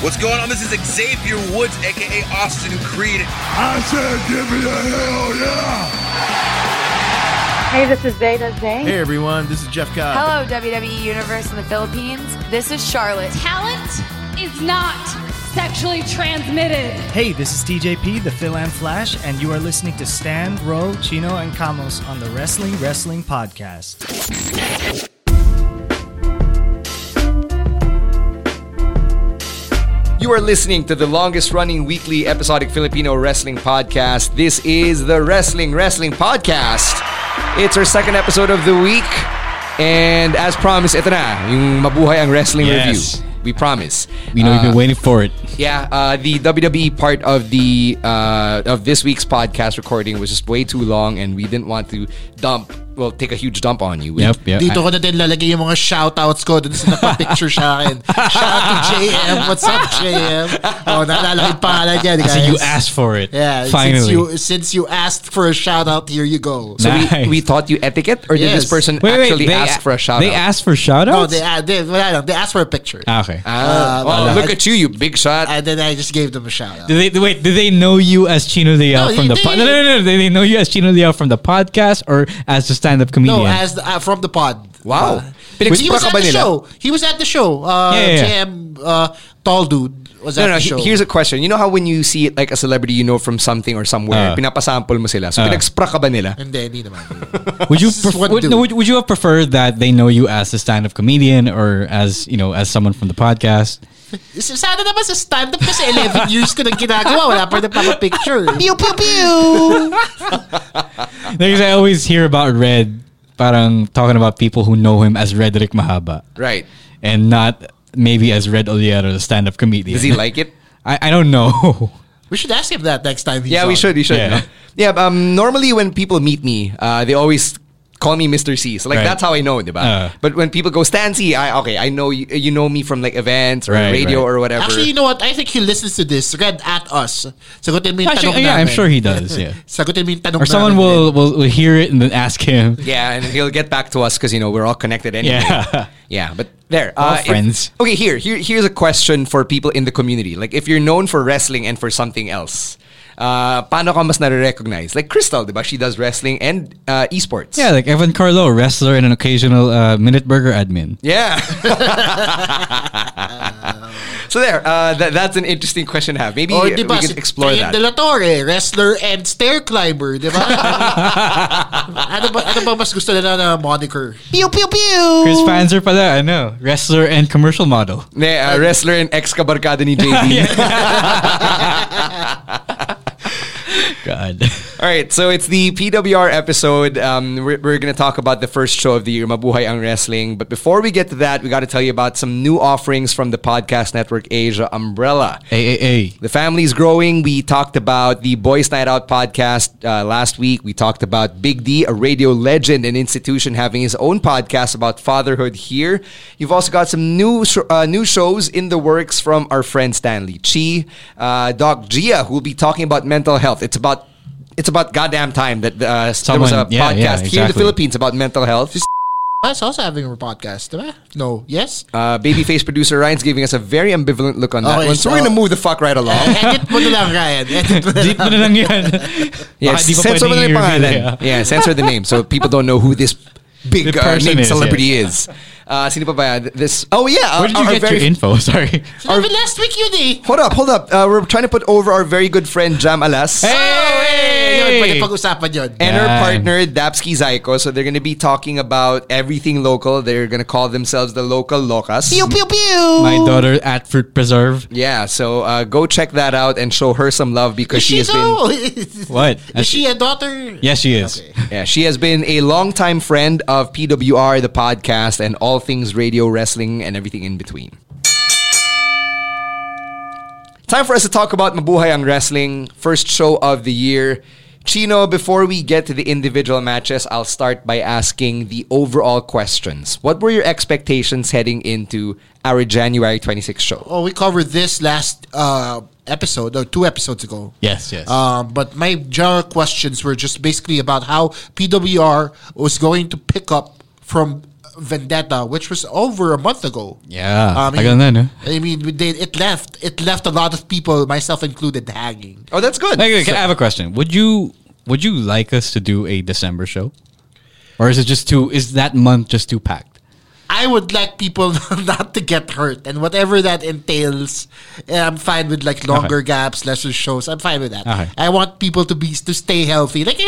What's going on? This is Xavier Woods, a.k.a. Austin Creed. I said give me the hell yeah! Hey, this is Zayda Zay. Hey, everyone. This is Jeff Cobb. Hello, WWE Universe in the Philippines. This is Charlotte. Talent is not sexually transmitted. Hey, this is TJP, the Phil and Flash, and you are listening to Stan, Ro, Chino, and Camos on the Wrestling Wrestling Podcast. You are listening to the longest-running weekly episodic Filipino wrestling podcast. This is the Wrestling Wrestling Podcast. It's our second episode of the week. And as promised, ito na, yung Mabuhay Ang Wrestling Review. We promise. We know you've been waiting for it. Yeah, the WWE part of the of this week's podcast recording was just way too long, and we didn't want to take a huge dump on you. Yep. Dito ko na din lalagay yung mga shoutouts ko. Doon sa napapicture siya akin. Shout out to JM. What's up, JM? Oh, naalala yung pangalan niya, guys. So you asked for it. Yeah. Finally. Since you asked for a shoutout, here you go. So nice. We thought you etiquette? Or did this person ask for a shoutout? They asked for shoutouts? No, they asked for a picture. Okay. Look at you big shot. And then I just gave them a shoutout. Did they know you as Chino Liao from the podcast? No. Did they know you as Chino Liao from the podcast or as just stand-up comedian? No, as from the pod. Wow. He was at the show. JM, tall dude, was at the show. Here's a question. You know how when you see it like a celebrity, you know from something or somewhere, pinapasample mo sila. So, pinag-spra ka ba nila? Hindi naman. Would you have preferred that they know you as a stand-up comedian or as, you know, as someone from the podcast? Sana naman sa stand-up kasi 11 years ko nang ginagawa. Wala pa na picture. Pew, pew, pew! Because I always hear about Red, parang talking about people who know him as Redrick Mahaba. Right. And not maybe as Red Oliero, the stand-up comedian. Does he like it? I don't know. We should ask him that next time. We should. Yeah. Normally when people meet me, they always call me Mr. C. So that's how I know, diba? But when people go Stan C, I know you know me from like events or radio or whatever. Actually, you know what? I think he listens to this. Red, at us. Sagutin mo yung tanong namin. I'm sure he does. Yeah. Sagutin mo yung tanong namin. Or someone will hear it and then ask him. Yeah, and he'll get back to us because you know we're all connected anyway. Yeah, but there. All friends. Here's a question for people in the community. Like if you're known for wrestling and for something else, paano ka mas nare-recognize? Like Crystal, diba? She does wrestling and esports. Yeah, like Evan Carlo, wrestler and an occasional Minute Burger admin. Yeah. So there, that's an interesting question to have. Maybe we can explore that. De La Torre, wrestler and stair climber, diba? Ano ba mas gusto nila na moniker? Pew, pew, pew! Chris Panzer pala, ano? Wrestler and commercial model. Wrestler and ex-kabarkada ni JD. God. All right, so it's the PWR episode. We're going to talk about the first show of the year, Mabuhay Ang Wrestling. But before we get to that, we got to tell you about some new offerings from the Podcast Network Asia umbrella. The family's growing. We talked about the Boys Night Out podcast last week. We talked about Big D, a radio legend and institution, having his own podcast about fatherhood here. You've also got some new shows in the works from our friend Stanley Chi, Doc Gia, who will be talking about mental health. It's about goddamn time that there was a podcast here in the Philippines about mental health. That's also having a podcast, right? No, yes? Babyface producer Ryan's giving us a very ambivalent look on that one. So we're going to move the fuck right along. Edit mo na lang, Ryan. Edit mo na lang yan. Censor mo na yung pangalan. Yeah, censor the name so people don't know who this big name celebrity is. Sino pa ba yan? This. Oh yeah. Where did you get your info? Sorry. Sinabi last week yun eh. Hold up. We're trying to put over our very good friend Jam Alas. Hey! Oh, hey! Yun, pwede pag-usapan yun. And her partner Dapsky Zyko. So they're gonna be talking about everything local. They're gonna call themselves the Local Locas. Pew pew pew. My daughter at Fruit Preserve. Yeah. So go check that out and show her some love because she has been. What? Is she a daughter? Yes, she is. Okay. Yeah, she has been a longtime friend of PWR, the podcast, and all things radio, wrestling, and everything in between. Time for us to talk about Mabuhay Ang Wrestling, first show of the year. Chino, before we get to the individual matches, I'll start by asking the overall questions. What were your expectations heading into our January 26th show? Oh, we covered this last episode or 2 episodes ago. Yes. But my general questions were just basically about how PWR was going to pick up from Vendetta, which was over a month ago. Yeah. It left a lot of people, myself included, hanging. Oh, that's good. Okay, I have a question. Would you like us to do a December show? Or is that month just too packed? I would like people not to get hurt, and whatever that entails, I'm fine with like longer gaps, lesser shows. I'm fine with that. Okay. I want people to stay healthy. Like,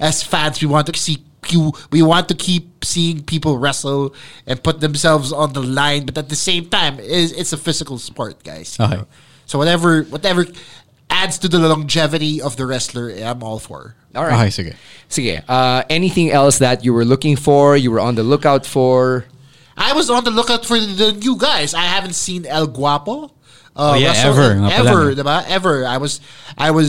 as fans, we want to keep seeing people wrestle and put themselves on the line, but at the same time, it's a physical sport, guys. Okay. So whatever adds to the longevity of the wrestler, I'm all for. All right. Okay, sige. Anything else that you were looking for, you were on the lookout for? I was on the lookout for the new guys. I haven't seen El Guapo. Ever. I was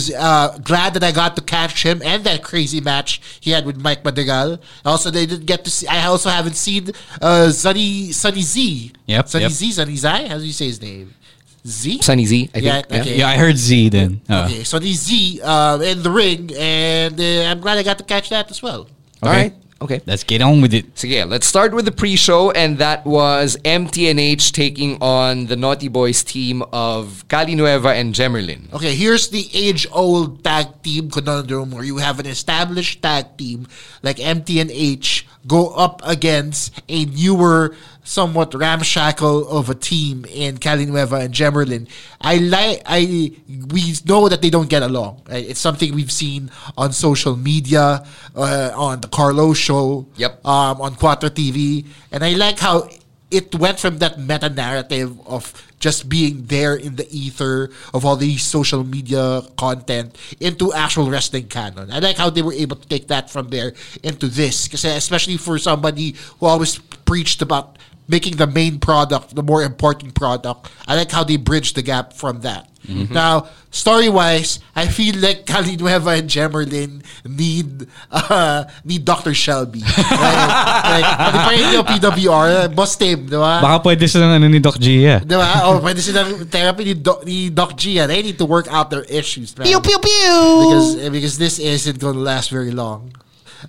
glad that I got to catch him and that crazy match he had with Mike Madrigal. Also, they didn't get to see. I also haven't seen Sunny Z. Yep. Sunny Zai. How do you say his name? Z? Sunny Z, I think. Yeah, okay. Yeah, I heard Z then. Okay, Sunny Z in the ring, and I'm glad I got to catch that as well. Okay. All right. Okay. Let's get on with it. So yeah, let's start with the pre-show, and that was MT and H taking on the Naughty Boys team of Kalinueva and Jemerlin. Okay, here's the age-old tag team conundrum where you have an established tag team like MT and H go up against a newer, somewhat ramshackle of a team in Kalinueva and Jemerlin. We know that they don't get along. Right? It's something we've seen on social media, on the Carlo show, on Quattro TV, and I like how it went from that meta narrative of just being there in the ether of all the social media content into actual wrestling canon. I like how they were able to take that from there into this, because especially for somebody who always preached about making the main product the more important product, I like how they bridged the gap from that. Mm-hmm. Now, story-wise, I feel like Kalinueva and Jemerlin need Dr. Shelby. Like PWR, boss team, di ba? Baka pwede silang ni Doc G, yeah. Di ba? O pwede silang therapy ni Doc G, and they need to work out their issues. Man. Pew, pew, pew! Because this isn't going to last very long.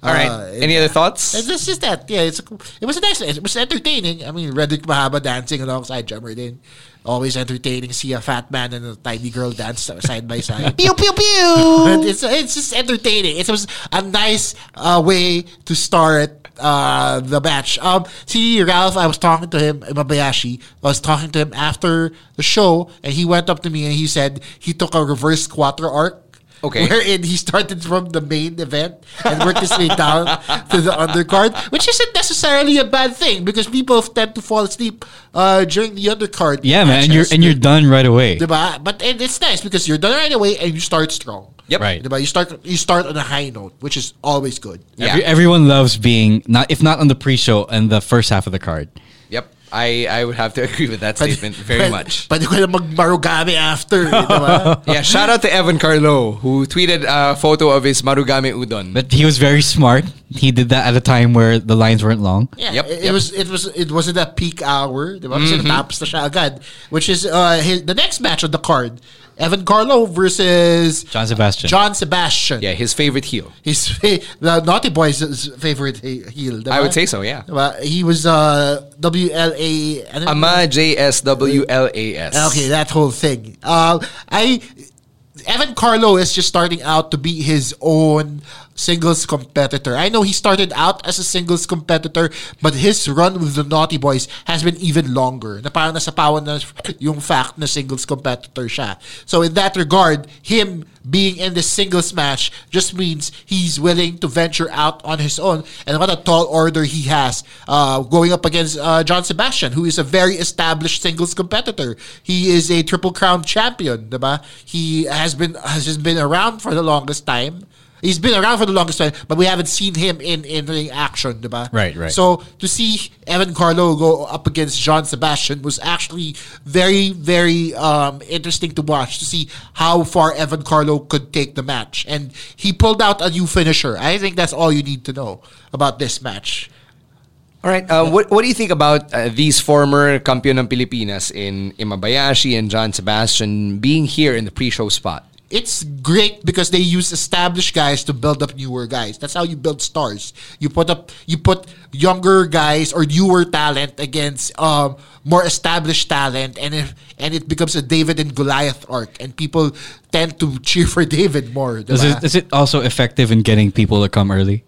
All right. Any other thoughts? It's just that. Yeah, it was a nice. It was entertaining. I mean, Reddick Mahaba dancing alongside Jemerlin. Always entertaining. See a fat man and a tiny girl dance side by side. Pew pew pew. But it's just entertaining. It was a nice way to start the match. See, Ralph, I was talking to him. Mabayashi, I was talking to him after the show, and he went up to me and he said he took a reverse Quattro arc. Okay. Wherein he started from the main event and worked his way down to the undercard, which isn't necessarily a bad thing because people tend to fall asleep during the undercard. Yeah, man, and you're done right away. Diba? But it's nice because you're done right away and you start strong. Yep. Right. Diba? You start on a high note, which is always good. Yeah. Everyone loves being if not on the pre-show and the first half of the card. Yep. I would have to agree with that statement very much. But you're going to marugami after. Yeah, shout out to Evan Carlo, who tweeted a photo of his marugami udon. But he was very smart. He did that at a time where the lines weren't long. Yeah, It wasn't a peak hour. Mm-hmm. Which is the next match on the card. Evan Carlo versus John Sebastian. Yeah, his favorite heel. The Naughty Boys' favorite heel. Diba? I would say so, yeah. Diba? He was WLA... Ama JSWLAS. Okay, that whole thing. I Evan Carlo is just starting out to be his own singles competitor. I know he started out as a singles competitor, but his run with the Naughty Boys has been even longer. Na parang nasapawan na yung fact na singles competitor siya. So in that regard, him being in the singles match just means he's willing to venture out on his own. And what a tall order he has going up against John Sebastian, who is a very established singles competitor. He is a Triple Crown champion, diba? He has been around for the longest time. He's been around for the longest time, but we haven't seen him in ring action, diba? Right, right. So to see Evan Carlo go up against John Sebastian was actually very, very interesting to watch, to see how far Evan Carlo could take the match. And he pulled out a new finisher. I think that's all you need to know about this match. All right. What do you think about these former Campeon ng Pilipinas in Imabayashi and John Sebastian being here in the pre-show spot? It's great because they use established guys to build up newer guys. That's how you build stars. You put younger guys or newer talent against more established talent, and it becomes a David and Goliath arc, and people tend to cheer for David more. Is it also effective in getting people to come early?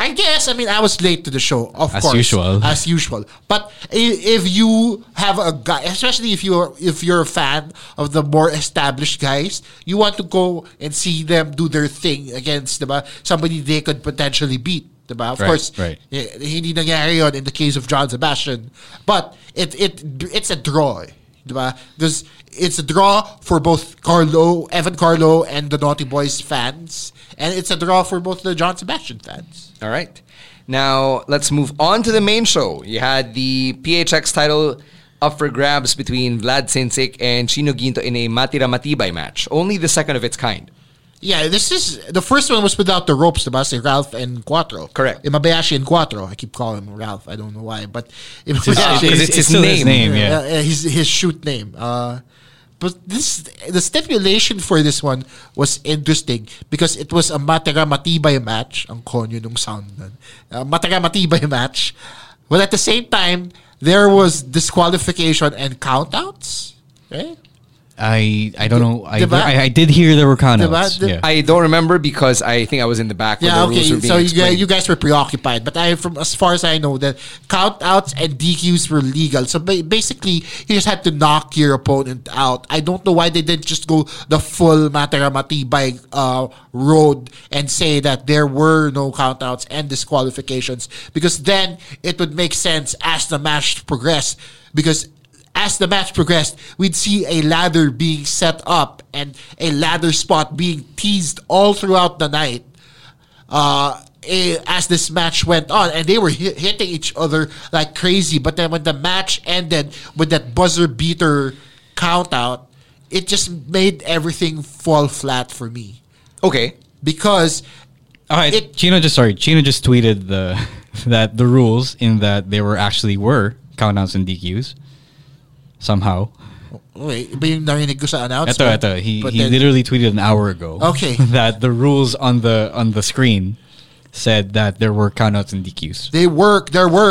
I guess. I mean, I was late to the show, of course. As usual. But if you have a guy, especially if you're a fan of the more established guys, you want to go and see them do their thing against somebody they could potentially beat. Of course, hindi nangyari yun in the case of John Sebastian. But it's a draw. Because it's a draw for both Evan Carlo and the Naughty Boys fans, and it's a draw for both the John Sebastian fans. All right. Now, let's move on to the main show. You had the PHX title up for grabs between Vlad Sinsic and Chino Guinto in a matagal matibay match, only the second of its kind. Yeah, this is... The first one was without the ropes, diba? Si Ralph and Cuatro. Correct. Imabayashi and Cuatro. I keep calling him Ralph. I don't know why, but... It's his name. Yeah. His shoot name. But the stipulation for this one was interesting because it was a matagal matibay match. Ang konyo nung sound nun. Matagal matibay match. Well, at the same time, there was disqualification and countouts, right? I don't know. I did hear there were countouts. Yeah. I don't remember because I think I was in the back when the rules were being explained. You guys were preoccupied. But as far as I know, the countouts and DQs were legal. So basically, you just had to knock your opponent out. I don't know why they didn't just go the full matagal matibay road and say that there were no countouts and disqualifications, because then it would make sense as the match progressed, because... As the match progressed, we'd see a ladder being set up and a ladder spot being teased all throughout the night as this match went on. And they were hitting each other like crazy. But then when the match ended with that buzzer beater count out, it just made everything fall flat for me. Okay. Because... All right, Chino just tweeted that the rules in that there were countouts and DQs. Somehow. Wait, but yung narinig ko sa announcement. Ito. He literally tweeted an hour ago. Okay. That the rules on the screen said that there were countouts and DQs. There were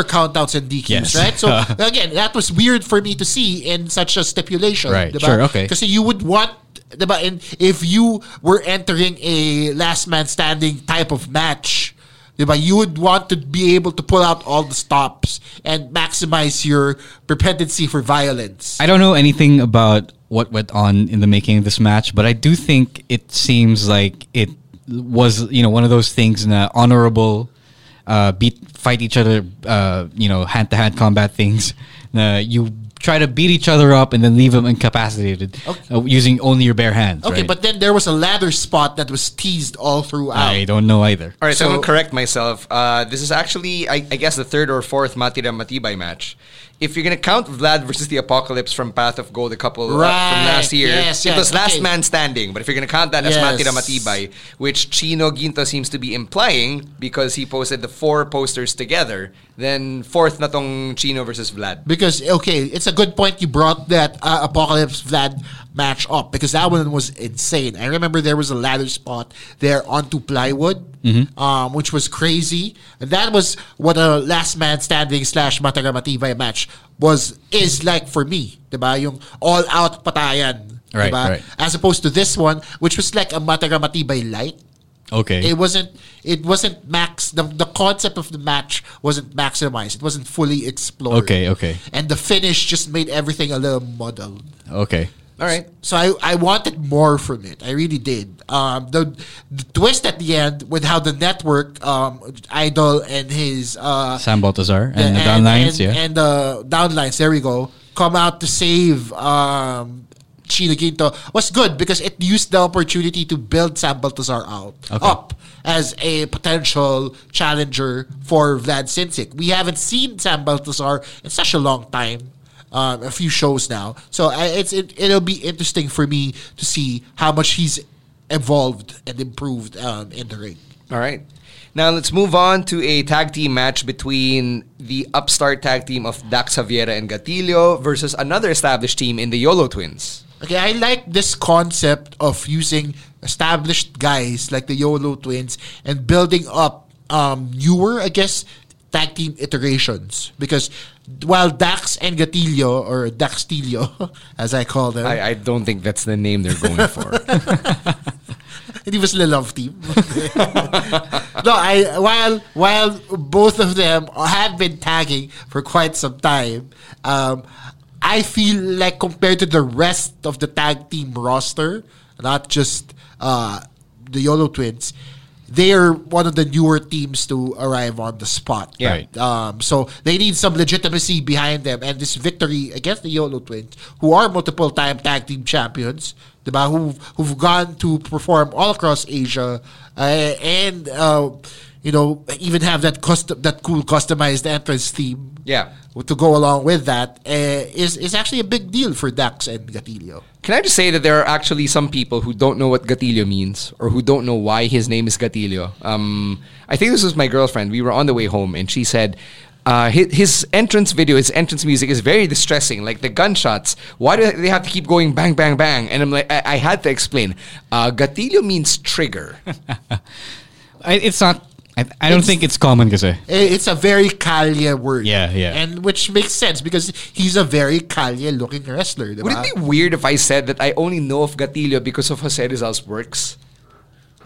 countouts and DQs, yes. Right? So again, that was weird for me to see in such a stipulation. Right. Diba? Sure. Okay. Because you would want, diba, and if you were entering a last man standing type of match, diba, you would want to be able to pull out all the stops and maximize your propensity for violence. I don't know anything about what went on in the making of this match, but I do think it seems like it was, one of those things in an honorable fight each other, hand-to-hand combat things. You try to beat each other up and then leave them incapacitated, okay, using only your bare hands. Okay, right? But then there was a ladder spot that was teased all throughout. I don't know either. All right, so I'm going to correct myself. This is actually, I guess, the third or fourth matagal matibay match. If you're going to count Vlad versus the Apocalypse from Path of Gold, a couple from last year, it was last man standing. But if you're going to count that as matagal matibay, which Chino Guinto seems to be implying because he posted the four posters together, then fourth na tong Chino versus Vlad. Because, okay, it's a good point you brought that Apocalypse-Vlad match up, because that one was insane. I remember there was a ladder spot there onto plywood, which was crazy. And that was what a last man standing / matagal matibay match is like for me. Diba? Yung all-out patayan. Right, diba? Right. As opposed to this one, which was like a matagal matibay light. Okay. It wasn't max. The concept of the match wasn't maximized. It wasn't fully explored. Okay. And the finish just made everything a little muddled. Okay. All right. So I wanted more from it. I really did. The twist at the end with how the network, Idol and his... Sam Baltazar and the downlines, yeah. And the downlines, there we go, come out to save Chino Guinto was good because it used the opportunity to build Sam Baltazar up as a potential challenger for Vlad Sinsic. We haven't seen Sam Baltazar in such a long time. A few shows now. So it'll be interesting for me to see how much he's evolved and improved in the ring. All right. Now let's move on to a tag team match between the upstart tag team of Dax Javiera and Gatillo versus another established team in the YOLO Twins. Okay, I like this concept of using established guys like the YOLO Twins and building up newer, I guess, tag team iterations. Because while Dax and Gatillo, or Daxtillo, as I call them. I don't think that's the name they're going for. It was the love team. No, while both of them have been tagging for quite some time, I feel like compared to the rest of the tag team roster, not just the YOLO Twins, they are one of the newer teams to arrive on the spot. Yeah. Right. So they need some legitimacy behind them. And this victory against the YOLO Twins, who are multiple-time tag team champions, diba, who've gone to perform all across Asia and even have that cool customized entrance theme to go along with that is actually a big deal for Dax and Gatillo. Can I just say that there are actually some people who don't know what Gatillo means or who don't know why his name is Gatillo. I think this was my girlfriend. We were on the way home and she said, his entrance video, his entrance music is very distressing. Like the gunshots, why do they have to keep going bang, bang, bang? And I'm like, I had to explain. Gatillo means trigger. It's not... I don't think it's common kasi. It's a very kalye word. Yeah. And which makes sense because he's a very kalye-looking wrestler. Diba? Would it be weird if I said that I only know of Gatillo because of Jose Rizal's works?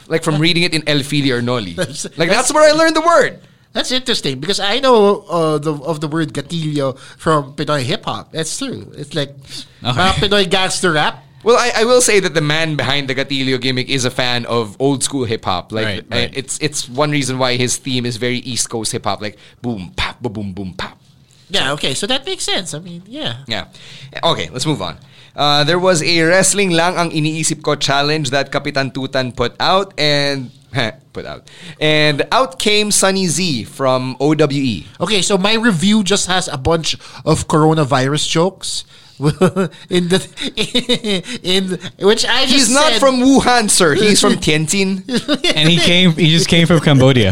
Like from reading it in El Fili or Noli. That's where I learned the word. That's interesting because I know of the word Gatillo from Pinoy hip-hop. That's true. It's like Pinoy gangster rap. Well, I will say that the man behind the Gatillo gimmick is a fan of old school hip hop. Like right. It's one reason why his theme is very East Coast hip hop, like boom pop, boom boom pop. Yeah, okay, so that makes sense. I mean, yeah. Yeah, okay, let's move on. There was a wrestling lang ang iniisip ko challenge that Kapitan Tutan put out. And out came Sunny Z from OWE. Okay, so my review just has a bunch of coronavirus jokes. Which I just he's not said. From Wuhan, sir. He's from Tianjin, and he just came from Cambodia.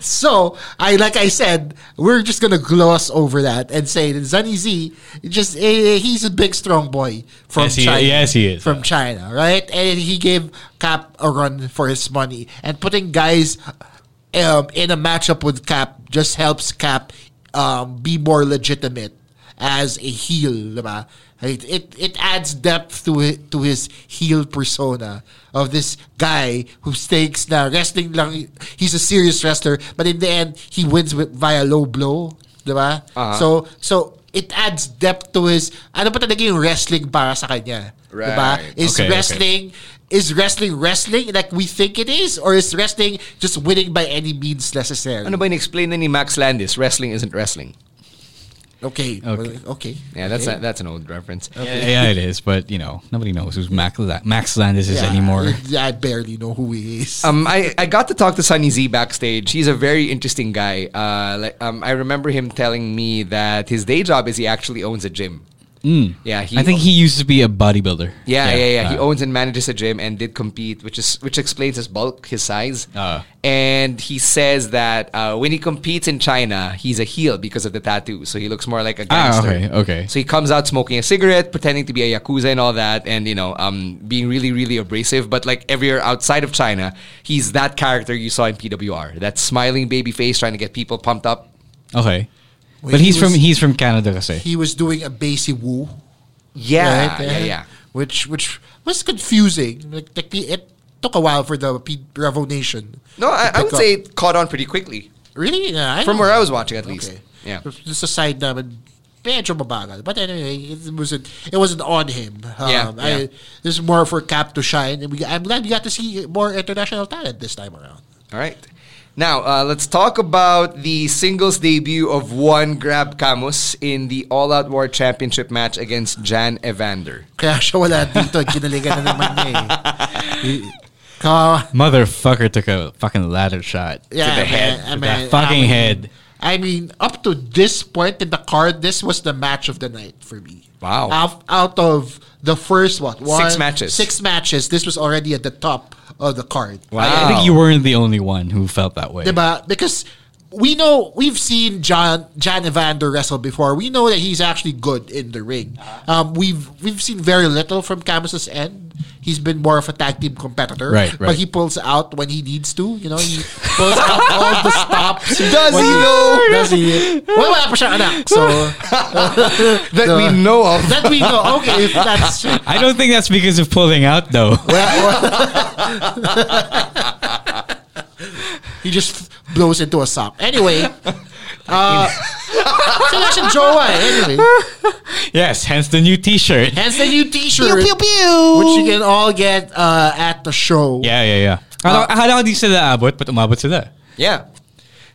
So like I said, we're just gonna gloss over that and say that Sunny Z just he's a big strong boy from China. Yes, he is from China, right? And he gave Cap a run for his money, and putting guys in a matchup with Cap just helps Cap be more legitimate as a heel, diba? It adds depth to his heel persona of this guy who stakes na wrestling lang. He's a serious wrestler, but in the end, he wins via low blow, diba? Uh-huh. So it adds depth to his. Ano pa talaga yung wrestling para sa kanya, right? Diba? Is wrestling wrestling like we think it is? Or is wrestling just winning by any means necessary? Ano ba in-explain na ni Max Landis? Wrestling isn't wrestling. Okay. Yeah, that's an old reference. Okay. Yeah, it is. But you know, nobody knows who Max Landis is anymore. I barely know who he is. I got to talk to Sunny Z backstage. He's a very interesting guy. I remember him telling me that his day job is he actually owns a gym. Mm. Yeah, I think he used to be a bodybuilder. Yeah. He owns and manages a gym and did compete, which explains his bulk, his size. And he says that when he competes in China, he's a heel because of the tattoo. So he looks more like a gangster. Okay. So he comes out smoking a cigarette, pretending to be a yakuza and all that, and being really, really abrasive. But like everywhere outside of China, he's that character you saw in PWR, that smiling baby face trying to get people pumped up. Okay. But he's from Canada, kasi. He was doing a Basie Woo. Yeah, right? Yeah. which was confusing. Like it took a while for the Revo Nation. No, I would say it caught on pretty quickly. Really? Yeah, from where I was watching, at least. Okay. Yeah. Just a side naman, medyo mabagal. But anyway, it wasn't on him. This is more for Cap to shine. And I'm glad we got to see more international talent this time around. All right. Now, let's talk about the singles debut of Juan Grab Camus in the All Out War Championship match against Jan Evander. Kaya siya wala dito. Kinaligan na naman niya eh. Motherfucker took a fucking ladder shot to the head. Head. I mean, up to this point in the card, this was the match of the night for me. Wow. Out of the first, six matches, this was already at the top of the card. Wow. I think you weren't the only one who felt that way. Diba? Because we've seen Jan Evander wrestle before. We know that he's actually good in the ring. We've seen very little from Camus's end. He's been more of a tag team competitor. Right. But he pulls out when he needs to. You know, he pulls out all the stops. Does he? Well, wala pa siyang anak. So, we know of. That we know. Okay, if that's true. I don't think that's because of pulling out, though. He just blows into a sop. Anyway. Anyway. Yes, hence the new T-shirt. Pew, pew, pew. Which you can all get at the show. Yeah. Akala ko di sila abot, but umabot sila. Yeah.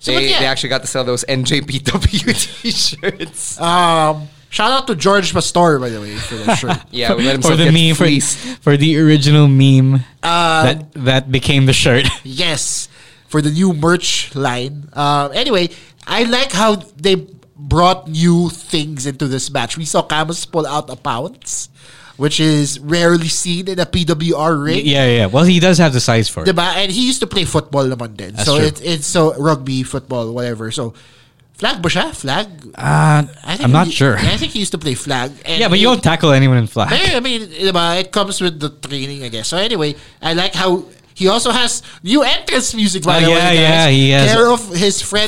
They actually got to sell those NJPW T-shirts. Shout out to George Pastor, by the way, for that shirt. Yeah, we let him get fleeced. For the original meme that became the shirt. Yes, for the new merch line. Anyway, I like how they brought new things into this match. We saw Camus pull out a pounce, which is rarely seen in a PWR ring. Yeah. Well, he does have the size for it. And he used to play football naman din. That's true. It's rugby, football, whatever. So, flag ba siya? Flag? I'm not sure. I think he used to play flag. And but you don't tackle anyone in flag. I mean, it comes with the training, I guess. So, anyway, I like how... He also has new entrance music, by the way, guys. He has care of his friends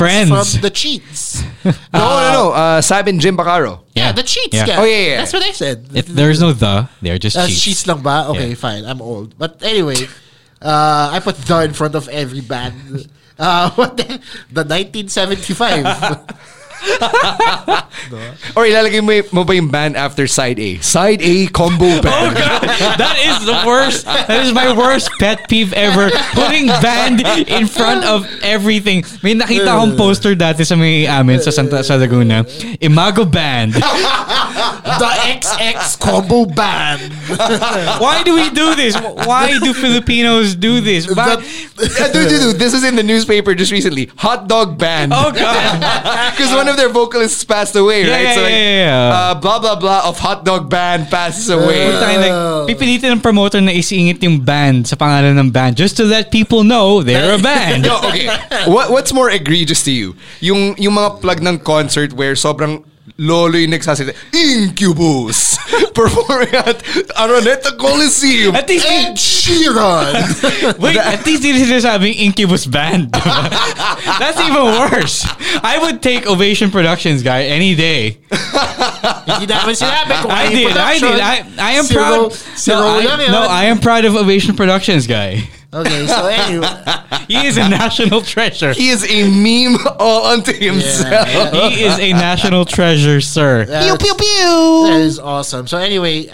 from the Cheats. No. Sabin Jim Bacaro. Yeah, the Cheats. Yeah. Oh, yeah. That's what I said. If there is no the, they're just Cheats. Cheats lang ba? Okay, fine. I'm old. But anyway, I put the in front of every band. The 1975. No. Or ilalagay mo ba yung band after side A? Side A combo band. Oh God, that is the worst. That is my worst pet peeve ever. Putting band in front of everything. May nakita akong poster dati sa may amin sa Santa sa Laguna. Imago Band. The XX combo band. Why do we do this? Why do Filipinos do this? This is in the newspaper just recently. Hot dog band. Oh God. Because one of their vocalists passed away, right? Blah blah blah of hot dog band passes away. Pipilitin ng promoter na isiingit yung band sa pangalan ng band just to let people know they're a band. No, okay. What's more egregious to you? Yung mga plug ng concert where sobrang lolo yung nagsasalita, Incubus performing at Araneta Coliseum. At least Ed Sheeran. Wait, at least this is having Incubus band. That's even worse. I would take Ovation Productions guy any day. I did. I am proud. I am proud of Ovation Productions guy. Okay, so anyway. He is a national treasure. He is a meme all unto himself. Yeah. He is a national treasure, sir. Pew, pew, pew. That is awesome. So anyway,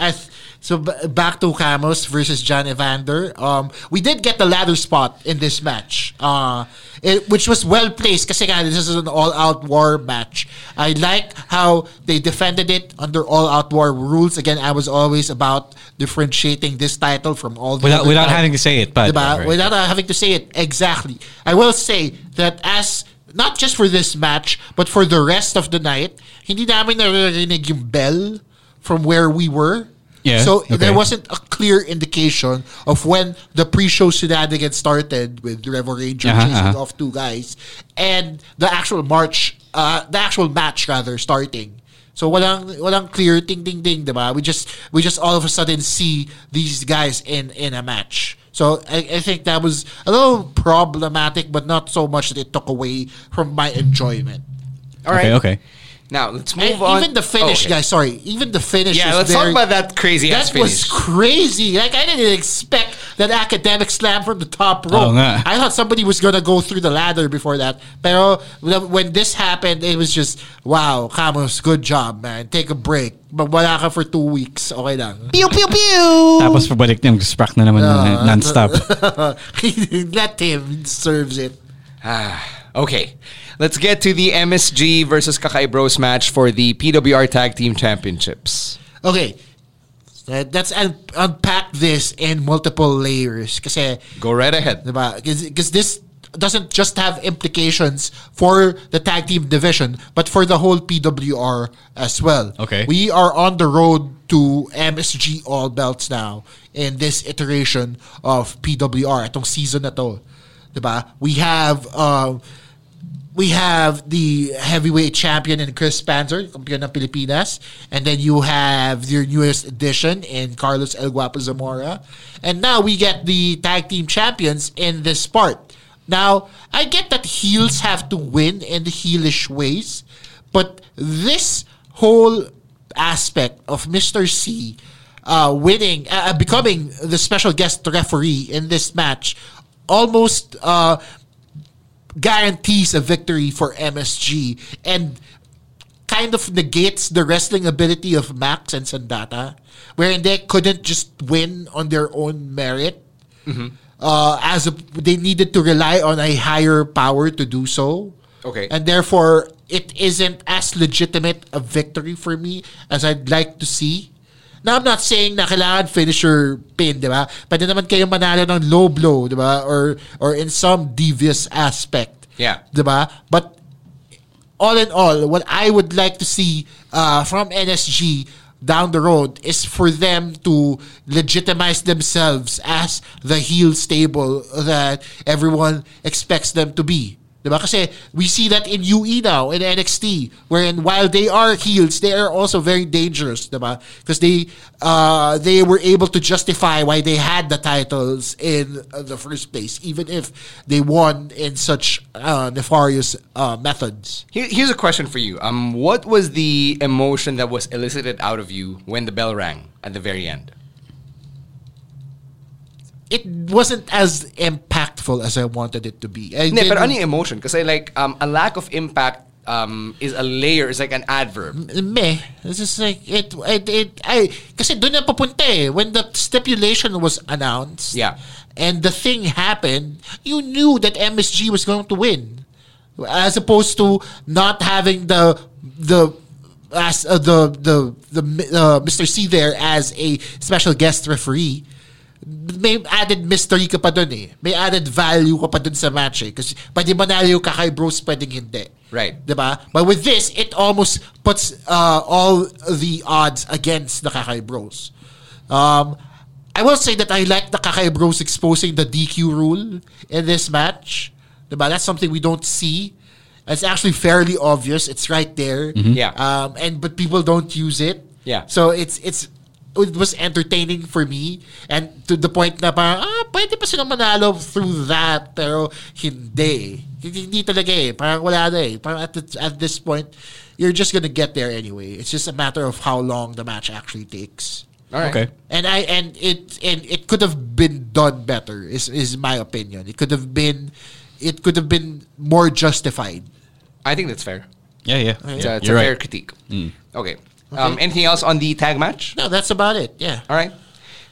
so back to Camus versus Jan Evander. We did get the ladder spot in this match, which was well placed kasi nga, this is an all-out war match. I like how they defended it under all-out war rules. Again, I was always about differentiating this title from all the without having to say it. But right. Without having to say it, exactly. I will say that as... Not just for this match, but for the rest of the night, hindi namin narinig yung bell from where we were. Yeah, so there wasn't a clear indication of when the pre-show shenanigans started with Revo Ranger chasing off two guys and the actual match starting. So walang clear ding ding ding, diba? We just all of a sudden see these guys in a match. So I think that was a little problematic, but not so much that it took away from my enjoyment. All right. Okay. Now, let's move on. Even the finish, guys, sorry. Even the finish was there. Talk about that crazy-ass finish. That was crazy. Like, I didn't expect that academic slam from the top rope. Oh, nah. I thought somebody was going to go through the ladder before that. Pero when this happened, it was just, wow, Camus, good job, man. Take a break. Magwala ka for 2 weeks. Okay lang. Pew, pew, pew! Tapos pabalik niyang sprack na naman non-stop. That team deserves it. Okay. Let's get to the MSG versus Kakai Bros match for the PWR Tag Team Championships. Okay. Let's unpack this in multiple layers. Kasi, go right ahead. Because this doesn't just have implications for the tag team division, but for the whole PWR as well. Okay. We are on the road to MSG All Belts now in this iteration of PWR. Itong season na to. Diba? We have the heavyweight champion in Chris Panzer, Kampiyon ng Pilipinas. And then you have your newest addition in Carlos El Guapo Zamora. And now we get the tag team champions in this part. Now, I get that heels have to win in the heelish ways. But this whole aspect of Mr. C winning, becoming the special guest referee in this match almost... guarantees a victory for MSG and kind of negates the wrestling ability of Max and Sandata, wherein they couldn't just win on their own merit. Mm-hmm. They needed to rely on a higher power to do so. Okay. And therefore, it isn't as legitimate a victory for me as I'd like to see. Now, I'm not saying na kailangan finisher pin, di ba? Pwede naman kayo manalo ng low blow, di ba? Or in some devious aspect. Yeah. Di ba? But all in all, what I would like to see from NSG down the road is for them to legitimize themselves as the heel stable that everyone expects them to be. Diba? Kasi we see that in UE now, in NXT, wherein while they are heels, they are also very dangerous, diba? Because they were able to justify why they had the titles in the first place, even if they won in such nefarious methods. Here's a question for you. What was the emotion that was elicited out of you when the bell rang at the very end? It wasn't as impactful as I wanted it to be. But any emotion, because like a lack of impact is a layer. It's like an adverb. Meh. It's just like I. Kasi doon na papunta eh. When the stipulation was announced, yeah, and the thing happened, you knew that MSG was going to win, as opposed to not having the Mr. C there as a special guest referee. May added mystery ka pa dun eh. May added value ka pa dun sa match eh. Kasi pwede manalo ka kay Bros, pwedeng hindi. Right. Diba? But with this, it almost puts all the odds against the Kakai Bros. I will say that I like the Kakai Bros exposing the DQ rule in this match. Diba? That's something we don't see. It's actually fairly obvious. It's right there. Mm-hmm. Yeah. But people don't use it. Yeah. So it was entertaining for me, and to the point na parang, pwede pa silang manalo through that, pero hindi. Hindi talaga eh. Parang wala na eh. Parang at this point, you're just gonna get there anyway. It's just a matter of how long the match actually takes. All right. Okay. And it could have been done better, is my opinion. It could have been more justified. I think that's fair. Yeah, yeah. It's a fair critique. Mm. Okay. Okay. Anything else on the tag match? No, that's about it, yeah. All right.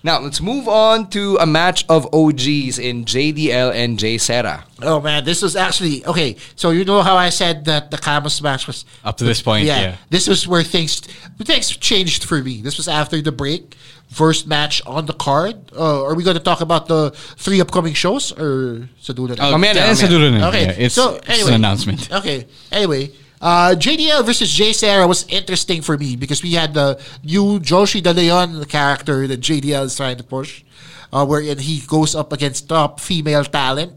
Now, let's move on to a match of OGs in JDL and J Serra. Oh, man, this was actually... Okay, so you know how I said that the Camus match was... Up to this point, yeah. This was where things changed for me. This was after the break. First match on the card. Are we going to talk about the three upcoming shows? Or... Okay, so anyway... It's an announcement. Okay, anyway... JDL versus J Serra was interesting for me because we had the new Joshi De Leon character that JDL is trying to push, wherein he goes up against top female talent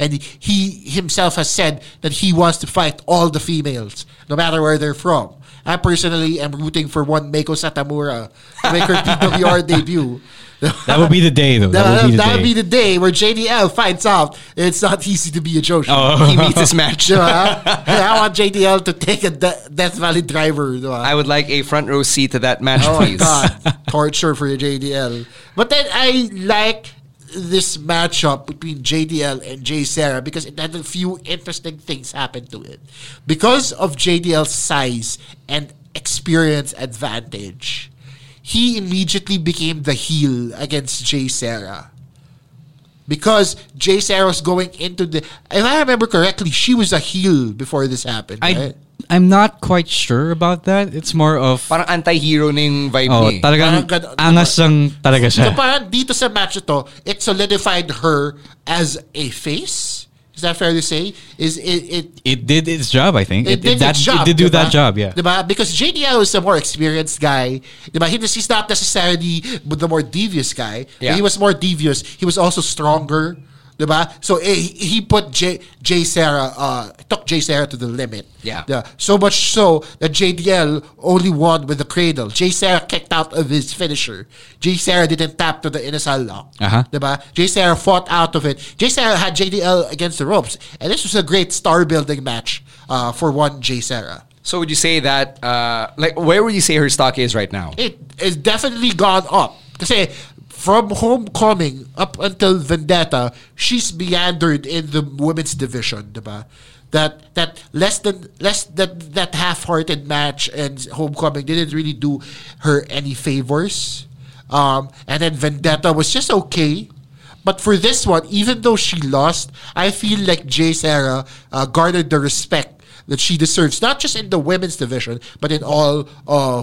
And he himself has said that he wants to fight all the females, no matter where they're from. I personally am rooting for one Meiko Satamura to make her PWR debut. That would be the day, though. That would be the day where JDL finds out it's not easy to be a Joshi. Oh. He meets his match. I want JDL to take a Death Valley driver. I would like a front row seat to that match, please. God. Torture for JDL. But then I like this matchup between JDL and Jay Sarah because it had a few interesting things happen to it. Because of JDL's size and experience advantage, he immediately became the heel against Jay Sarah. Because Jay Sarah was going into the... If I remember correctly, she was a heel before this happened, right? I'm not quite sure about that. It's more of... Parang anti-hero ng vibe niya. Talagang angas lang talaga siya. So parang dito sa match ito, it solidified her as a face. Is that fair to say? It did its job, I think. It did its job. It did do that job, yeah. Diba? Because JDL is a more experienced guy. Diba? He's not necessarily the more devious guy. Yeah. He was more devious. He was also stronger. Diba? So he put took Jay Sarah to the limit. Yeah. So much so that JDL only won with the cradle. Jay Sarah kicked out of his finisher. Jay Sarah didn't tap to the Inasal lock. Diba? Jay Sarah fought out of it. Jay Sarah had JDL against the ropes. And this was a great star building match for one Jay Sarah. So would you say that, where would you say her stock is right now? It has definitely gone up. Kasi from Homecoming up until Vendetta, she's meandered in the women's division, diba? That half-hearted match and Homecoming didn't really do her any favors. And then Vendetta was just okay. But for this one, even though she lost, I feel like Jay Sarah garnered the respect that she deserves, not just in the women's division, but in all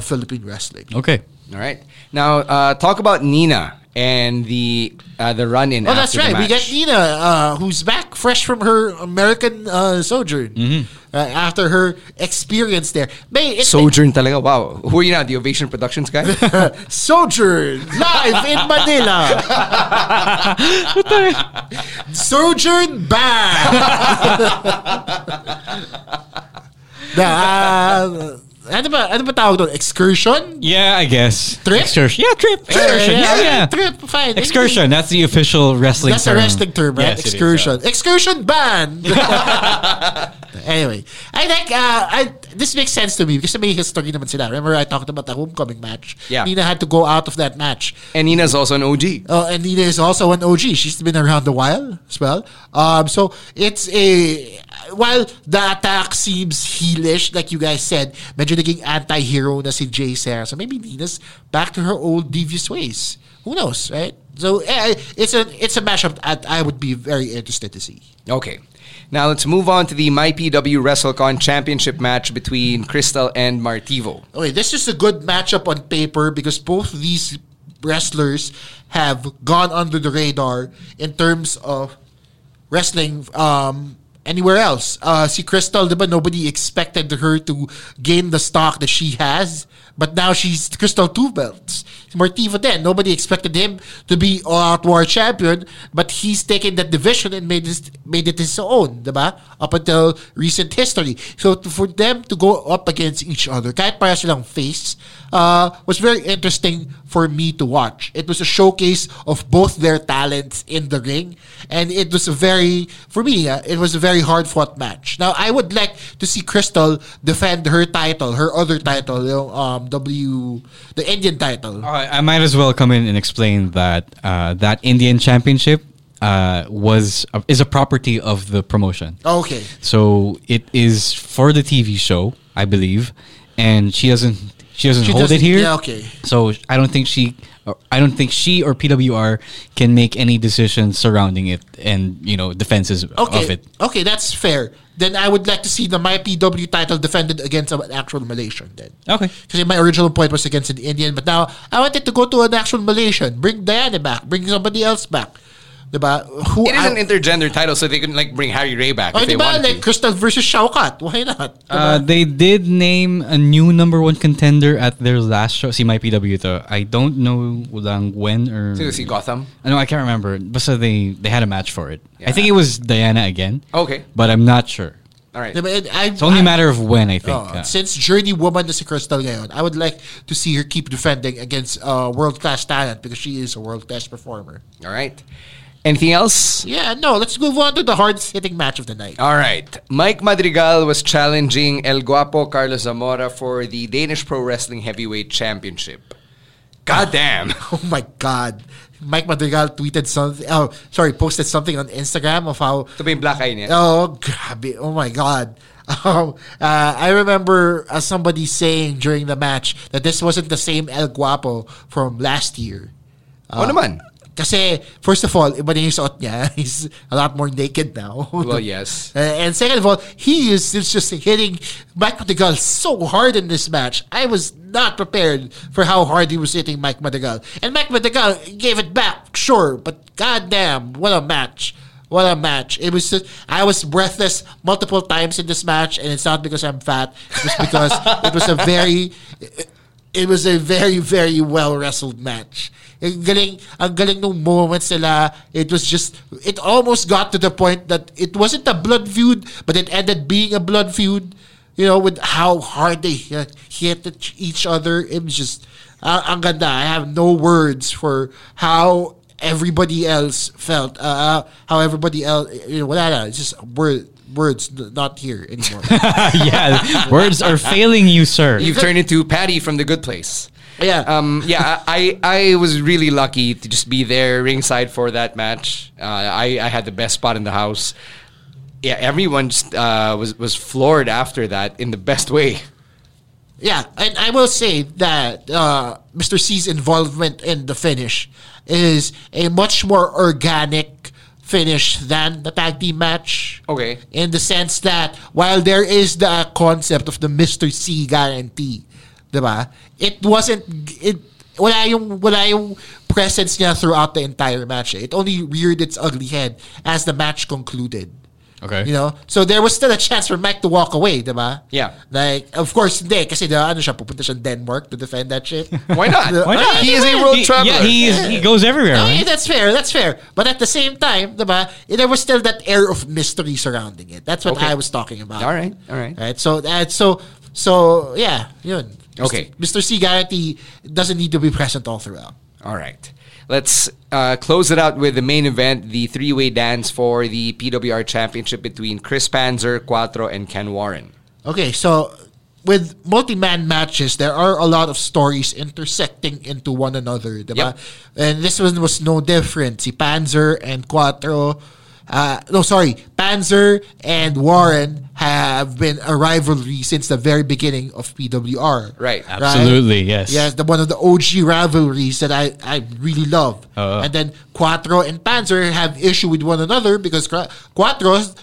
Philippine wrestling. Okay. All right. Now, talk about Nina and the run-in. Oh, after that's right. The match. We got Nina, who's back fresh from her American sojourn after her experience there. Sojourn talaga. Wow. Who are you now, the Ovation Productions guy? Sojourn live in Manila. Sojourn back. Ano ba tawag doon? Excursion? Yeah, I guess. Trip? Excursion. Yeah, trip. Excursion. Yeah. Trip. Fine. Excursion. That's the official wrestling term. That's a wrestling term, right? Yes, excursion. Excursion ban! Anyway. I think this makes sense to me because may history naman sila. Remember I talked about the Homecoming match? Yeah. Nina had to go out of that match. And Nina's also an OG. And Nina is also an OG. She's been around a while as well. So it's a... While the attack seems heelish, like you guys said, medyo naging anti-hero na si Jay Sarah. So maybe Nina's back to her old devious ways. Who knows, right? So it's a mashup that I would be very interested to see. Okay. Now let's move on to the MyPW WrestleCon Championship match between Crystal and Martivo. Okay, this is a good matchup on paper because both these wrestlers have gone under the radar in terms of wrestling... anywhere else. Si Crystal, diba, nobody expected her to gain the stock that she has. But now she's Crystal 2 belts. Martivo then, nobody expected him to be all-out war champion, but he's taken that division and made it his own, diba? Up until recent history. So for them to go up against each other, kahit para silang face, was very interesting for me to watch. It was a showcase of both their talents in the ring, and it was a very hard-fought match. Now, I would like to see Crystal defend her title, her other title, the Indian title. I might as well come in and explain that that Indian Championship is a property of the promotion. Okay. So it is for the TV show, I believe, and she doesn't hold it here. Yeah, okay. So I don't think she or PWR can make any decisions surrounding it and defenses of it. Okay, that's fair. Then I would like to see the MyPW title defended against an actual Malaysian then. Okay. Because my original point was against an Indian, but now I wanted to go to an actual Malaysian. Bring Diana back. Bring somebody else back. Diba? Who it is an intergender title, so they can like bring Harry Ray back. Oh, if they wanted like to. Crystal versus Shao Kahn. Why not? They did name a new number one contender at their last show. See my PW to. I don't know when or. See Gotham. I know I can't remember. But so they had a match for it. Yeah. I think it was Diana again. Okay. But I'm not sure. All right. It's only a matter of when, I think. Since Journey Woman is a Crystal ngayon, I would like to see her keep defending against world-class talent because she is a world-class performer. All right. Anything else? Yeah, no. Let's move on to the hardest-hitting match of the night. All right. Mike Madrigal was challenging El Guapo Carlos Zamora for the Danish Pro Wrestling Heavyweight Championship. Goddamn. Oh, my God. Mike Madrigal tweeted something. Oh, sorry, posted something on Instagram of how. To be in black eye niya. Oh, grabe. Oh my God. I remember somebody saying during the match that this wasn't the same El Guapo from last year. Oh naman. Kasi first of all, iba din yung suot niya. He's a lot more naked now. Well, yes. And second of all, he is just hitting Mike Madrigal so hard in this match. I was not prepared for how hard he was hitting Mike Madrigal. And Mike Madrigal gave it back, sure, but goddamn, what a match. What a match. It was just, I was breathless multiple times in this match, and it's not because I'm fat. It was because it was a very, very well-wrestled match. Ang galing nung moments nila. It was just, it almost got to the point that it wasn't a blood feud, but it ended being a blood feud, you know, with how hard they hit each other. It was just, ang ganda. I have no words for how everybody else felt. How everybody else, you know, wala na. It's just words not here anymore. Yeah, words are failing you, sir. You've turned into Patty from The Good Place. Yeah. I was really lucky to just be there ringside for that match. I had the best spot in the house. Yeah, everyone just, was floored after that in the best way. Yeah, and I will say that Mr. C's involvement in the finish is a much more organic finish than the tag team match. Okay. In the sense that while there is the concept of the Mr. C guarantee, diba? Wala yung presence niya throughout the entire match. It only reared its ugly head as the match concluded. Okay. You know? So there was still a chance for Mike to walk away, diba? Yeah. Like, of course, hindi. Kasi pupunta siya Denmark to defend that shit. Why not? Why not? He is a world traveler. Yeah, he goes everywhere. No, right? Yeah, that's fair. That's fair. But at the same time, diba, there was still that air of mystery surrounding it. That's what I was talking about. All right. All right. Right? So yeah, yun. Okay. Mr. C guarantee doesn't need to be present all throughout. All right. Let's close it out with the main event, the three-way dance for the PWR Championship between Chris Panzer, Cuatro, and Ken Warren. Okay, so with multi-man matches, there are a lot of stories intersecting into one another. Diba? Yep. And this one was no different. Si Panzer and Cuatro... Panzer and Warren have been a rivalry since the very beginning of PWR. Right. Absolutely, right? Yes. Yes, one of the OG rivalries that I really love. And then Cuatro and Panzer have issue with one another because Cuatro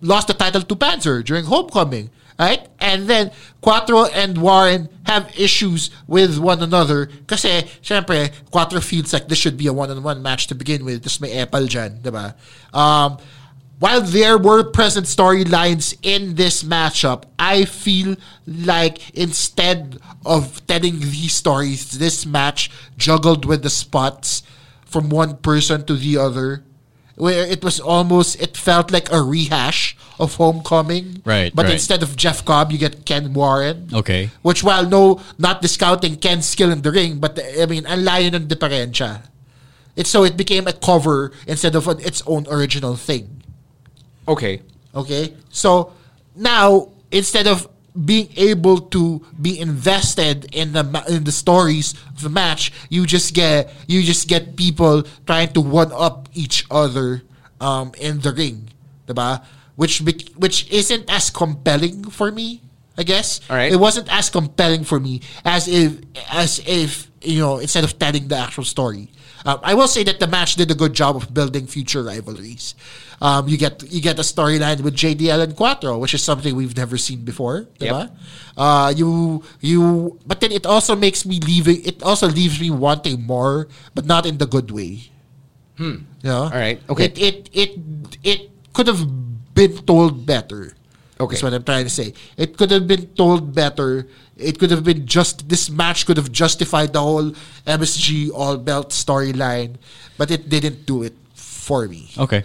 lost the title to Panzer during Homecoming. Right? And then Cuatro and Warren have issues with one another kasi syempre Cuatro feels like this should be a one-on-one match to begin with. This may epal dyan, diba? While there were present storylines in this matchup, I feel like instead of telling these stories, this match juggled with the spots from one person to the other. Where it felt like a rehash of Homecoming. Right. But instead of Jeff Cobb, you get Ken Warren. Okay. Which, while not discounting Ken's skill in the ring, but I mean, ang layo ng diferensya. So it became a cover instead of its own original thing. Okay. Okay. So now, instead of being able to be invested in the stories of the match, you just get people trying to one up each other in the ring, diba? Which isn't as compelling for me, I guess. All right. It wasn't as compelling for me as if you know, instead of telling the actual story. I will say that the match did a good job of building future rivalries. You get a storyline with JDL and Cuatro, which is something we've never seen before. Yep. But then it also leaves me wanting more, but not in the good way. You know? All right. Okay. It could have been told better. Okay. That's what I'm trying to say. It could have been told better. It could have been just... This match could have justified the whole MSG all-belt storyline. But it didn't do it for me. Okay.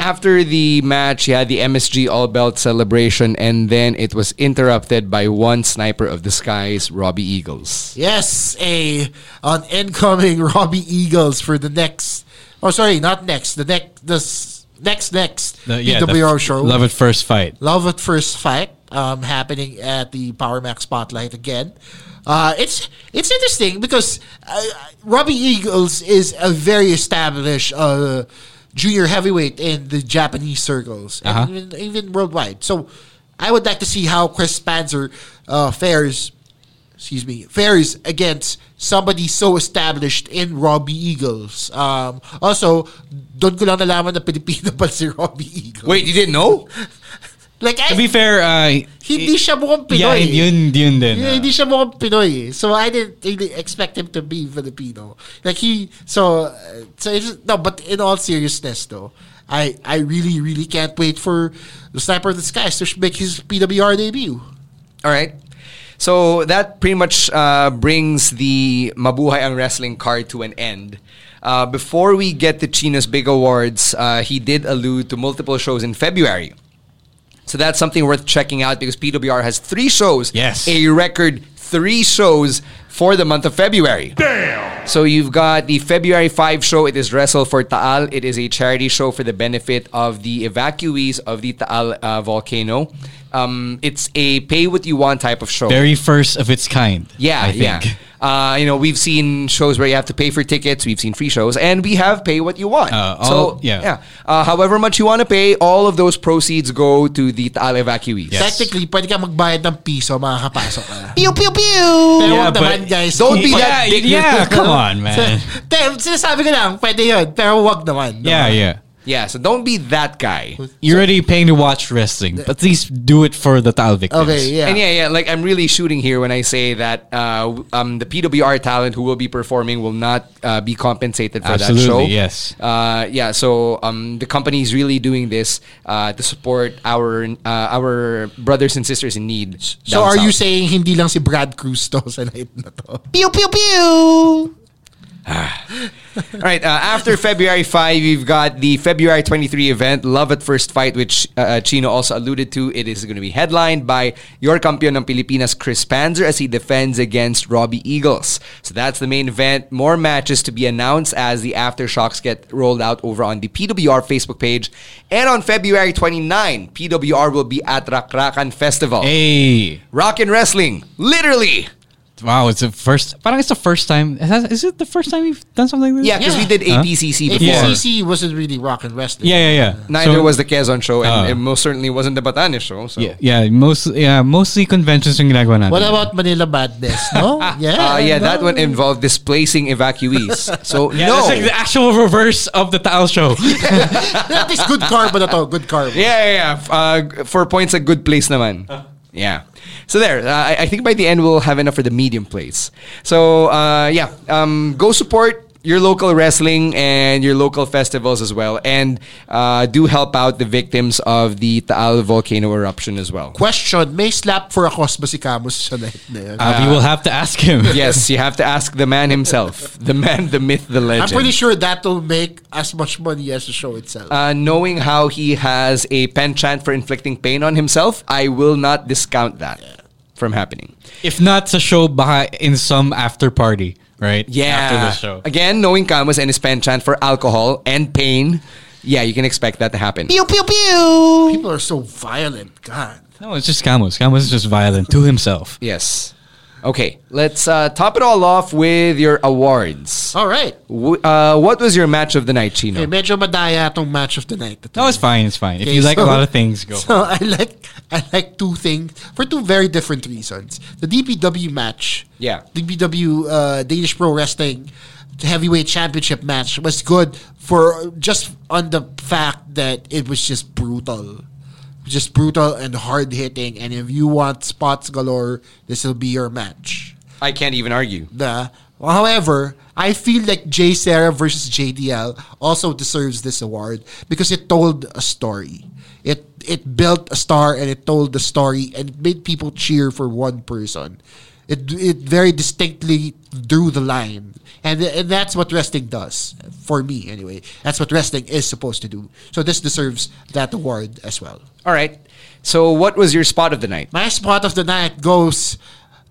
After the match, you had the MSG all-belt celebration. And then it was interrupted by one sniper of the skies, Robbie Eagles. Yes! An incoming Robbie Eagles for the next... Oh, sorry. Not next. The next... PWR show. Love at First Fight. Love at First Fight, happening at the Power Max Spotlight again. It's interesting because Robbie Eagles is a very established junior heavyweight in the Japanese circles, and even worldwide. So I would like to see how Chris Panzer fares against somebody so established in Robbie Eagles. Also, doon ko lang nalaman na Pilipino pa si Robbie Eagles. Wait, you didn't know? To be fair, hindi siya mukhang Pinoy. Yeah, yun din. Hindi siya mukhang Pinoy. So I didn't really expect him to be Filipino. But in all seriousness though, I really, really can't wait for the Sniper of the Skies to make his PWR debut. All right. So that pretty much brings the Mabuhay Ang Wrestling card to an end. Before we get to Chino's big awards, he did allude to multiple shows in February. So that's something worth checking out because PWR has 3 shows. Yes. A record 3 shows for the month of February. Damn! So you've got the February 5 show. It is Wrestle for Taal. It is a charity show for the benefit of the evacuees of the Taal volcano. It's a pay what you want type of show. Very first of its kind. Yeah, I think. We've seen shows where you have to pay for tickets. We've seen free shows, and we have pay what you want. However much you want to pay, all of those proceeds go to the Taal evacuees. Yes. Technically, pwede ka magbayad ng piso, makakapasok ka. Pew pew pew. Yeah, but guys, don't be that dick. Yeah, come on, man. Sinasabi ko lang, pwede yun, pero wag naman. Yeah, so don't be that guy. You're already paying to watch wrestling, but at least do it for the Taal victims. Okay, yeah. And I'm really shooting here when I say that the PWR talent who will be performing will not be compensated for that show. Absolutely, yes. The company is really doing this to support our brothers and sisters in need. So are you saying hindi lang si Brad Cruz to sa night na to? Pew, pew, pew! All right, after February 5, we've got the February 23 event, Love at First Fight, which Chino also alluded to. It is going to be headlined by your campeon ng Pilipinas, Chris Panzer, as he defends against Robbie Eagles. So that's the main event. More matches to be announced as the aftershocks get rolled out over on the PWR Facebook page. And on February 29, PWR will be at Rakrakan Festival. Hey! Rockin' Wrestling, literally! Wow, it's the first time. Is it the first time we've done something like this? Yeah, because we did APCC before. APCC wasn't really rock and wrestling. Yeah. Neither was the Quezon show, and it most certainly wasn't the Batanes show. So. Mostly conventions yung ginagawa natin. What about Manila Madness, no? That one involved displacing evacuees. So, no. That's like the actual reverse of the Taal show. That is good karma na to, good karma. For points, a good place naman. Yeah. So there, I think by the end we'll have enough for the medium place. So go support your local wrestling and your local festivals as well, and do help out the victims of the Taal volcano eruption as well. Question, may slap for a cause ba si Camus sa night na yun? We will have to ask him. Yes, you have to ask the man himself. The man, the myth, the legend. I'm pretty sure that will make as much money as the show itself. Knowing how he has a penchant for inflicting pain on himself, I will not discount that from happening. If not sa show, baka in some after party. Right? Yeah. After the show. Again, knowing Camus and his penchant for alcohol and pain, you can expect that to happen. Pew, pew, pew! People are so violent. God. No, it's just Camus. Camus is just violent to himself. Yes. Okay, let's top it all off with your awards. All right. What was your match of the night, Chino? Okay, medyo madaya itong match of the night. No, it's fine, it's fine. Okay, if you like a lot of things, go. So I like two things for two very different reasons. The DPW match, DPW Danish Pro Wrestling Heavyweight Championship match was good for just on the fact that it was just brutal. Just brutal and hard-hitting. And if you want spots galore, this will be your match. I can't even argue. However, I feel like Jay Serra versus JDL also deserves this award because it told a story. It built a star and it told the story and it made people cheer for one person. It very distinctly drew the line. And that's what wrestling does. For me, anyway. That's what wrestling is supposed to do. So this deserves that award as well. All right. So what was your spot of the night? My spot of the night goes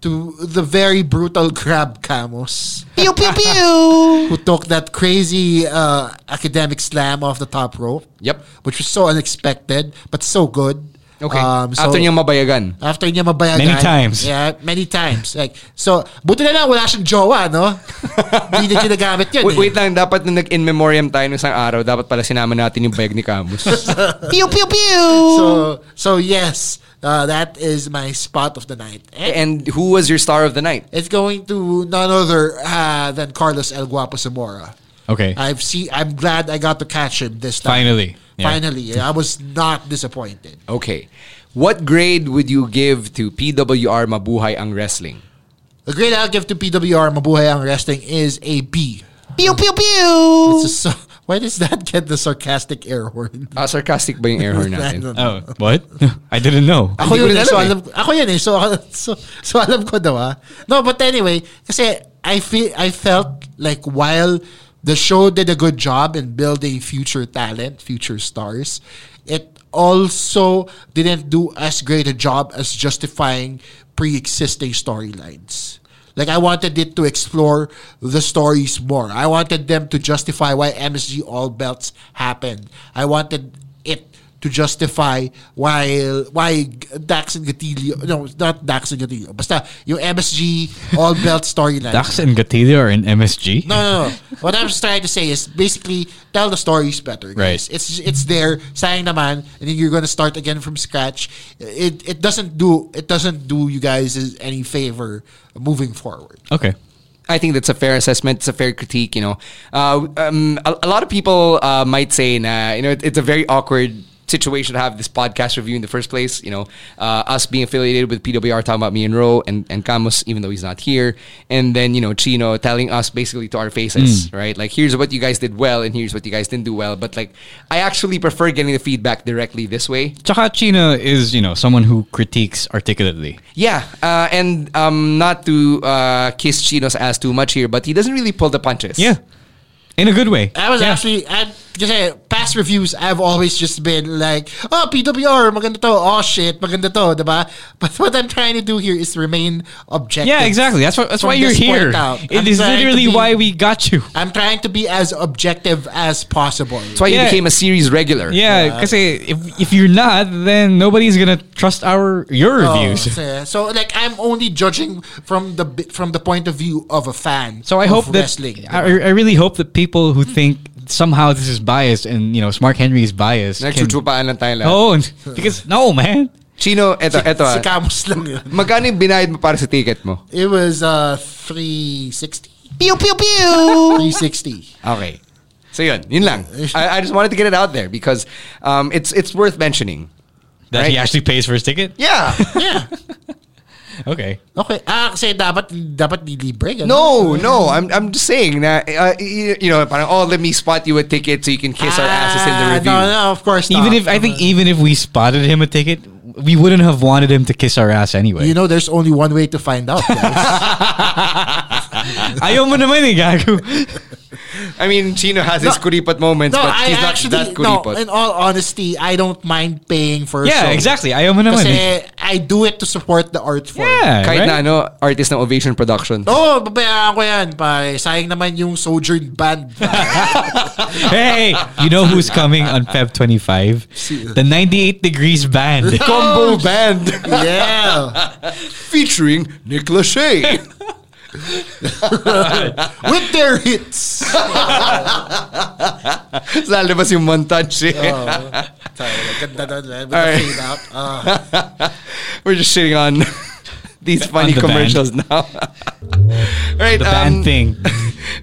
to the very brutal Crab Camus. Pew, pew, pew! Who took that crazy academic slam off the top rope. Yep. Which was so unexpected, but so good. Okay. After niyang mabayagan. Many times. Yeah, many times. Like, so, buti na lang wala siyang jowa, no? Hindi na ginagamit yun. Wait lang, dapat na nag-in memoriam tayo ng isang araw, dapat pala sinama natin yung bayag ni Camus. Pew, pew, pew! So yes, that is my spot of the night. And who was your star of the night? It's going to none other than Carlos El Guapo Zamora. Okay. I'm glad I got to catch him this time. Finally. I was not disappointed. Okay. What grade would you give to PWR Mabuhay Ang Wrestling? The grade I'll give to PWR Mabuhay Ang Wrestling is a B. Pew, pew, pew! Why does that get the sarcastic air horn? Sarcastic ba yung air horn natin? Oh, what? I didn't know. Ako yun eh. So alam ko daw ah. No, but anyway, kasi I felt like while the show did a good job in building future talent, future stars, it also didn't do as great a job as justifying pre-existing storylines. Like, I wanted it to explore the stories more. I wanted them to justify why MSG All Belts happened. I wanted it to justify why Dax and Gatilio... No, not Dax and Gatilio. Basta yung MSG All Belt storyline. Dax and Gatilio are in MSG? No. What I'm just trying to say is basically tell the stories better. Guys. Right. It's there. Sayang naman. And then you're gonna start again from scratch. It doesn't do you guys any favor moving forward. Okay. I think that's a fair assessment. It's a fair critique, you know. A lot of people might say, nah, you know, it's a very awkward situation to have this podcast review in the first place, you know, us being affiliated with PWR talking about me and Ro and Camus, even though he's not here, and then, you know, Chino telling us basically to our faces, right? Like, here's what you guys did well and here's what you guys didn't do well, but like, I actually prefer getting the feedback directly this way. Tsaka Chino is, you know, someone who critiques articulately. Yeah, and not to kiss Chino's ass too much here, but he doesn't really pull the punches. Yeah. In a good way. Actually, past reviews, I've always just been like, oh, PWR, maganda to. Oh, shit, maganda to, diba? But what I'm trying to do here is remain objective. Yeah, exactly. That's why you're here. It is literally why we got you. I'm trying to be as objective as possible. That's why you became a series regular. Yeah, because if you're not, then nobody's going to trust your reviews. So, like, I'm only judging from the point of view of a fan. So I hope wrestling. I really hope that people who think somehow this is biased and, you know, Mark Henry is biased. Nagchuchupahan lang tayo lang. No, because, no, man. Chino, eto. Si Camus lang yun. Magkano yung binayad mo para sa ticket mo? It was $360. Pew, pew, pew! $360. Okay. So yun lang. I just wanted to get it out there because it's worth mentioning. That right? He actually pays for his ticket? Yeah. Yeah. Okay. Kasi dapat libre. No. I'm just saying that you know, parang, let me spot you a ticket so you can kiss our asses in the review. No, of course not. Even if we spotted him a ticket, we wouldn't have wanted him to kiss our ass anyway. You know, there's only one way to find out, guys. Ayaw mo naman eh, gago. I mean, Chino has his kuripat moments, but he's not that kuripat. No, in all honesty, I don't mind paying for a show. Yeah, exactly. Ayaw mo naman. Kasi I do it to support the art form. Yeah, kahit na artist ng Ovation Production. Oh, babayaan ko yan. Pare. Sayang naman yung Sojourn Band. Hey, you know who's coming on Feb 25? The 98 Degrees Band. Combo Band. Yeah. Featuring Nick Lachey. With their hits. Lalabas yung montage. We're just shitting on these funny commercials now. Right, the band thing.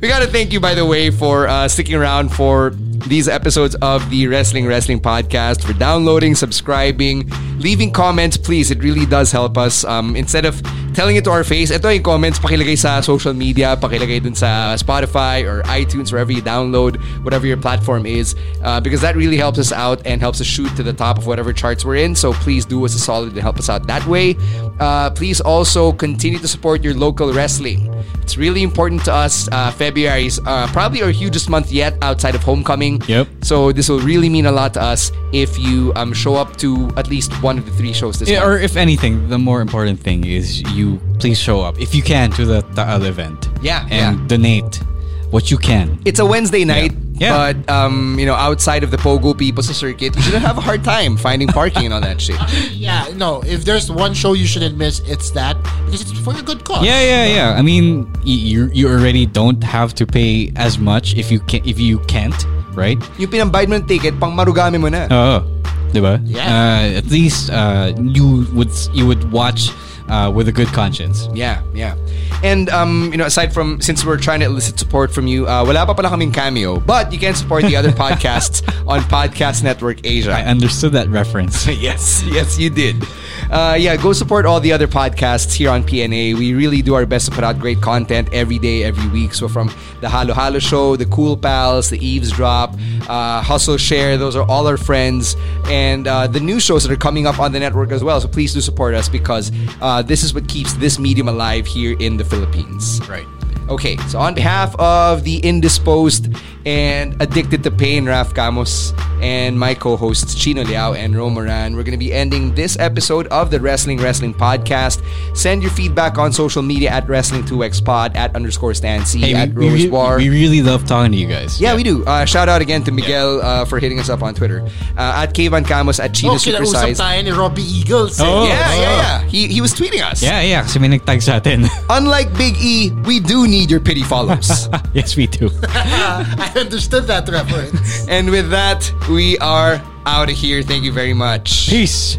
We gotta thank you, by the way, for sticking around for these episodes of the Wrestling Podcast, for downloading, subscribing, leaving comments, please. It really does help us. Instead of telling it to our face, ito yung comments, pakilagay sa social media, pakilagay dun sa Spotify or iTunes, wherever you download, whatever your platform is, because that really helps us out and helps us shoot to the top of whatever charts we're in. So please do us a solid and help us out that way. Please also continue to support your local wrestling. It's really important to us. February is probably our hugest month yet outside of Homecoming. Yep. So this will really mean a lot to us if you show up to at least one of the three shows this month. Or if anything, the more important thing is you please show up, if you can, to the other event. Yeah. And donate what you can. It's a Wednesday night. Yeah. Yeah. But, you know, outside of the Pogo People's Circuit, you shouldn't have a hard time finding parking and all that shit. Yeah, no. If there's one show you shouldn't miss, it's that. Because it's for a good cause. Yeah. I mean, you already don't have to pay as much if you can't, right? Yung pinambayad mo ng ticket, pang marugami mo na. Oo. Diba? Yeah. At least you would watch... with a good conscience. Yeah. And, you know, aside from, since we're trying to elicit support from you, wala pa pala kaming cameo, but you can support the other podcasts on Podcast Network Asia. I understood that reference. Yes, you did. Go support all the other podcasts here on PNA. We really do our best to put out great content every day, every week. So from the Halo Halo Show, the Cool Pals, the Eavesdrop, Hustle Share, those are all our friends. And the new shows that are coming up on the network as well. So please do support us because... this is what keeps this medium alive here in the Philippines. Right. Okay, so on behalf of the indisposed and addicted to pain, Raf Camos, and my co-hosts Chino Liao and Romoran, we're going to be ending this episode of the Wrestling Wrestling Podcast. Send your feedback on social media at Wrestling2XPod, @_StanC, at Rose War. We really love talking to you guys. Yeah, we do. Shout out again to Miguel for hitting us up on Twitter. At Kevan Camos, at Chino Supersize. Tayo ni Robbie Eagles. Yeah. He was tweeting us. Yeah. Kasi may nagtag sa atin. Unlike Big E, we do need your pity follows. Yes, we do. I understood that reference. And with that, we are out of here. Thank you very much. Peace.